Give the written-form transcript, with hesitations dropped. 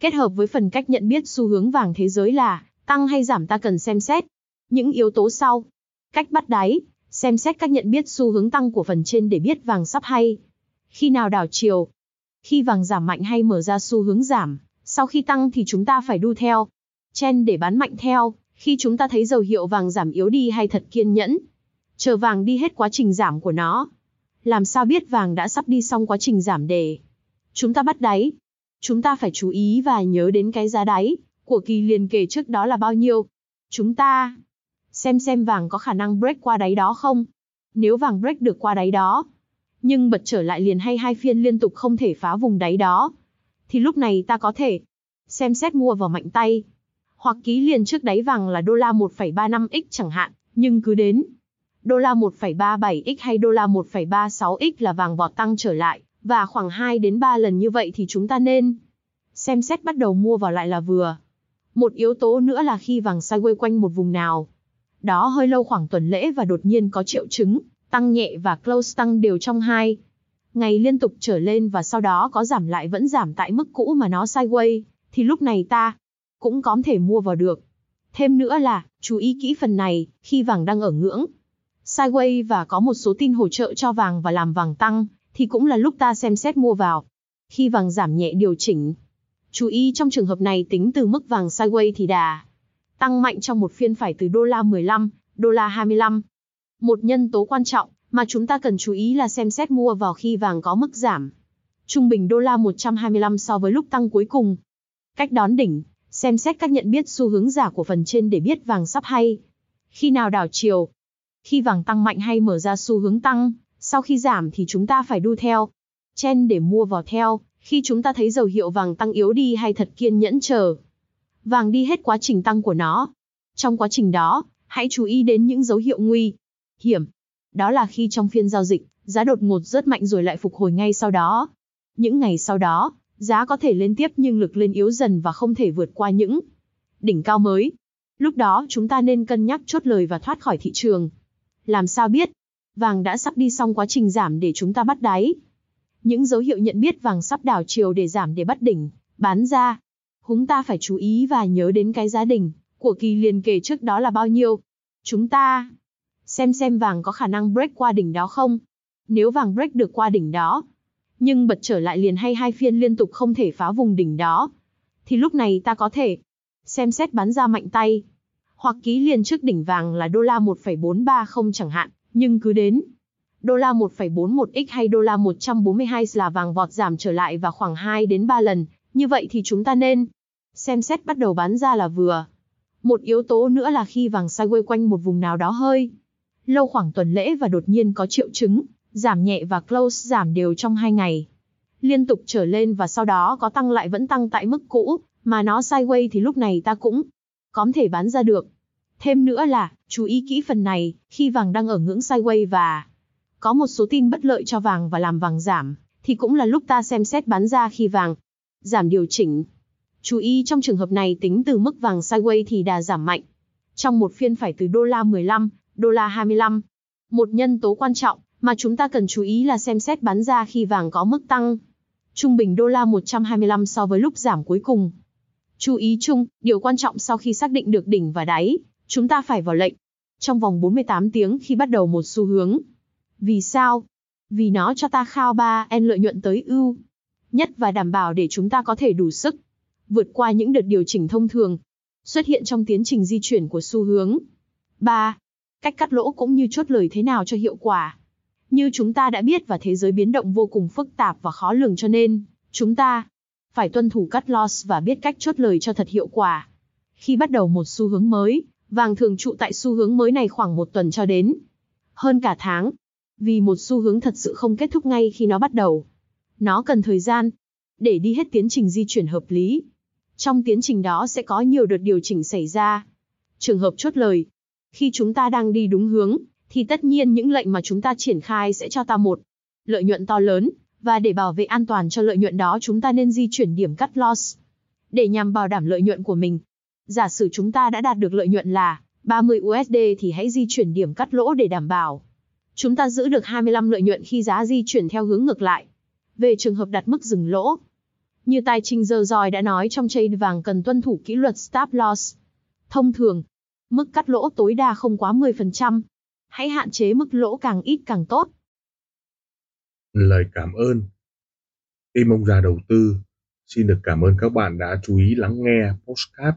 Kết hợp với phần cách nhận biết xu hướng vàng thế giới là tăng hay giảm, ta cần xem xét những yếu tố sau. Cách bắt đáy, xem xét cách nhận biết xu hướng tăng của phần trên để biết vàng sắp hay khi nào đảo chiều. Khi vàng giảm mạnh hay mở ra xu hướng giảm, sau khi tăng thì chúng ta phải đu theo trend để bán mạnh theo. Khi chúng ta thấy dấu hiệu vàng giảm yếu đi hay thật kiên nhẫn, chờ vàng đi hết quá trình giảm của nó. Làm sao biết vàng đã sắp đi xong quá trình giảm để chúng ta bắt đáy? Chúng ta phải chú ý và nhớ đến cái giá đáy của kỳ liền kề trước đó là bao nhiêu. Chúng ta xem vàng có khả năng break qua đáy đó không. Nếu vàng break được qua đáy đó, nhưng bật trở lại liền hay hai phiên liên tục không thể phá vùng đáy đó, thì lúc này ta có thể xem xét mua vào mạnh tay, hoặc ký liền trước đáy vàng là đô la 1,35x chẳng hạn, nhưng cứ đến đô la 1,37x hay đô la 1,36x là vàng vọt tăng trở lại, và khoảng 2 đến 3 lần như vậy thì chúng ta nên xem xét bắt đầu mua vào lại là vừa. Một yếu tố nữa là khi vàng sideways quanh một vùng nào đó hơi lâu, khoảng tuần lễ, và đột nhiên có triệu chứng tăng nhẹ và close tăng đều trong 2 ngày liên tục trở lên, và sau đó có giảm lại vẫn giảm tại mức cũ mà nó sideways, thì lúc này ta cũng có thể mua vào được. Thêm nữa là chú ý kỹ phần này khi vàng đang ở ngưỡng sideways và có một số tin hỗ trợ cho vàng và làm vàng tăng, thì cũng là lúc ta xem xét mua vào. Khi vàng giảm nhẹ điều chỉnh, chú ý trong trường hợp này tính từ mức vàng sideways thì đà tăng mạnh trong một phiên phải từ đô la 15, đô la 25. Một nhân tố quan trọng mà chúng ta cần chú ý là xem xét mua vào khi vàng có mức giảm trung bình đô la 125 so với lúc tăng cuối cùng. Cách đón đỉnh, xem xét cách nhận biết xu hướng giả của phần trên để biết vàng sắp hay khi nào đảo chiều. Khi vàng tăng mạnh hay mở ra xu hướng tăng, sau khi giảm thì chúng ta phải đu theo trend để mua vào theo. Khi chúng ta thấy dấu hiệu vàng tăng yếu đi hay thật kiên nhẫn chờ vàng đi hết quá trình tăng của nó. Trong quá trình đó, hãy chú ý đến những dấu hiệu nguy hiểm. Đó là khi trong phiên giao dịch, giá đột ngột rất mạnh rồi lại phục hồi ngay sau đó. Những ngày sau đó, giá có thể lên tiếp nhưng lực lên yếu dần và không thể vượt qua những đỉnh cao mới. Lúc đó chúng ta nên cân nhắc chốt lời và thoát khỏi thị trường. Làm sao biết vàng đã sắp đi xong quá trình giảm để chúng ta bắt đáy? Những dấu hiệu nhận biết vàng sắp đảo chiều để giảm để bắt đỉnh, bán ra. Chúng ta phải chú ý và nhớ đến cái giá đỉnh của kỳ liền kề trước đó là bao nhiêu. Chúng ta xem vàng có khả năng break qua đỉnh đó không. Nếu vàng break được qua đỉnh đó, nhưng bật trở lại liền hay hai phiên liên tục không thể phá vùng đỉnh đó, thì lúc này ta có thể xem xét bán ra mạnh tay, hoặc ký liền trước đỉnh vàng là đô la 1,430 chẳng hạn, nhưng cứ đến đô la 1,41x hay đô la 142 là vàng vọt giảm trở lại và khoảng 2 đến 3 lần. Như vậy thì chúng ta nên xem xét bắt đầu bán ra là vừa. Một yếu tố nữa là khi vàng sideways quanh một vùng nào đó hơi lâu, khoảng tuần lễ, và đột nhiên có triệu chứng giảm nhẹ và close giảm đều trong 2 ngày liên tục trở lên, và sau đó có tăng lại vẫn tăng tại mức cũ mà nó sideways, thì lúc này ta cũng có thể bán ra được. Thêm nữa là chú ý kỹ phần này khi vàng đang ở ngưỡng sideways và có một số tin bất lợi cho vàng và làm vàng giảm, thì cũng là lúc ta xem xét bán ra khi vàng giảm điều chỉnh. Chú ý trong trường hợp này tính từ mức vàng sideways thì đà giảm mạnh trong một phiên phải từ đô la 15, đô la 25. Một nhân tố quan trọng mà chúng ta cần chú ý là xem xét bán ra khi vàng có mức tăng trung bình đô la 125 so với lúc giảm cuối cùng. Chú ý chung, điều quan trọng sau khi xác định được đỉnh và đáy, chúng ta phải vào lệnh trong vòng 48 tiếng khi bắt đầu một xu hướng. Vì sao? Vì nó cho ta khao 3N lợi nhuận tối ưu nhất và đảm bảo để chúng ta có thể đủ sức vượt qua những đợt điều chỉnh thông thường xuất hiện trong tiến trình di chuyển của xu hướng. 3. Cách cắt lỗ cũng như chốt lời thế nào cho hiệu quả. Như chúng ta đã biết, và thế giới biến động vô cùng phức tạp và khó lường, cho nên chúng ta phải tuân thủ cắt loss và biết cách chốt lời cho thật hiệu quả. Khi bắt đầu một xu hướng mới, vàng thường trụ tại xu hướng mới này khoảng một tuần cho đến hơn cả tháng. Vì một xu hướng thật sự không kết thúc ngay khi nó bắt đầu. Nó cần thời gian để đi hết tiến trình di chuyển hợp lý. Trong tiến trình đó sẽ có nhiều đợt điều chỉnh xảy ra. Trường hợp chốt lời, khi chúng ta đang đi đúng hướng, thì tất nhiên những lệnh mà chúng ta triển khai sẽ cho ta một lợi nhuận to lớn, và để bảo vệ an toàn cho lợi nhuận đó chúng ta nên di chuyển điểm cắt loss. Để nhằm bảo đảm lợi nhuận của mình, giả sử chúng ta đã đạt được lợi nhuận là 30 USD thì hãy di chuyển điểm cắt lỗ để đảm bảo chúng ta giữ được 25 lợi nhuận khi giá di chuyển theo hướng ngược lại. Về trường hợp đặt mức dừng lỗ, như tài chính giờ rồi đã nói trong trade vàng cần tuân thủ kỷ luật stop loss. Thông thường, mức cắt lỗ tối đa không quá 10%. Hãy hạn chế mức lỗ càng ít càng tốt. Lời cảm ơn. Team Ông Già Đầu Tư xin được cảm ơn các bạn đã chú ý lắng nghe podcast.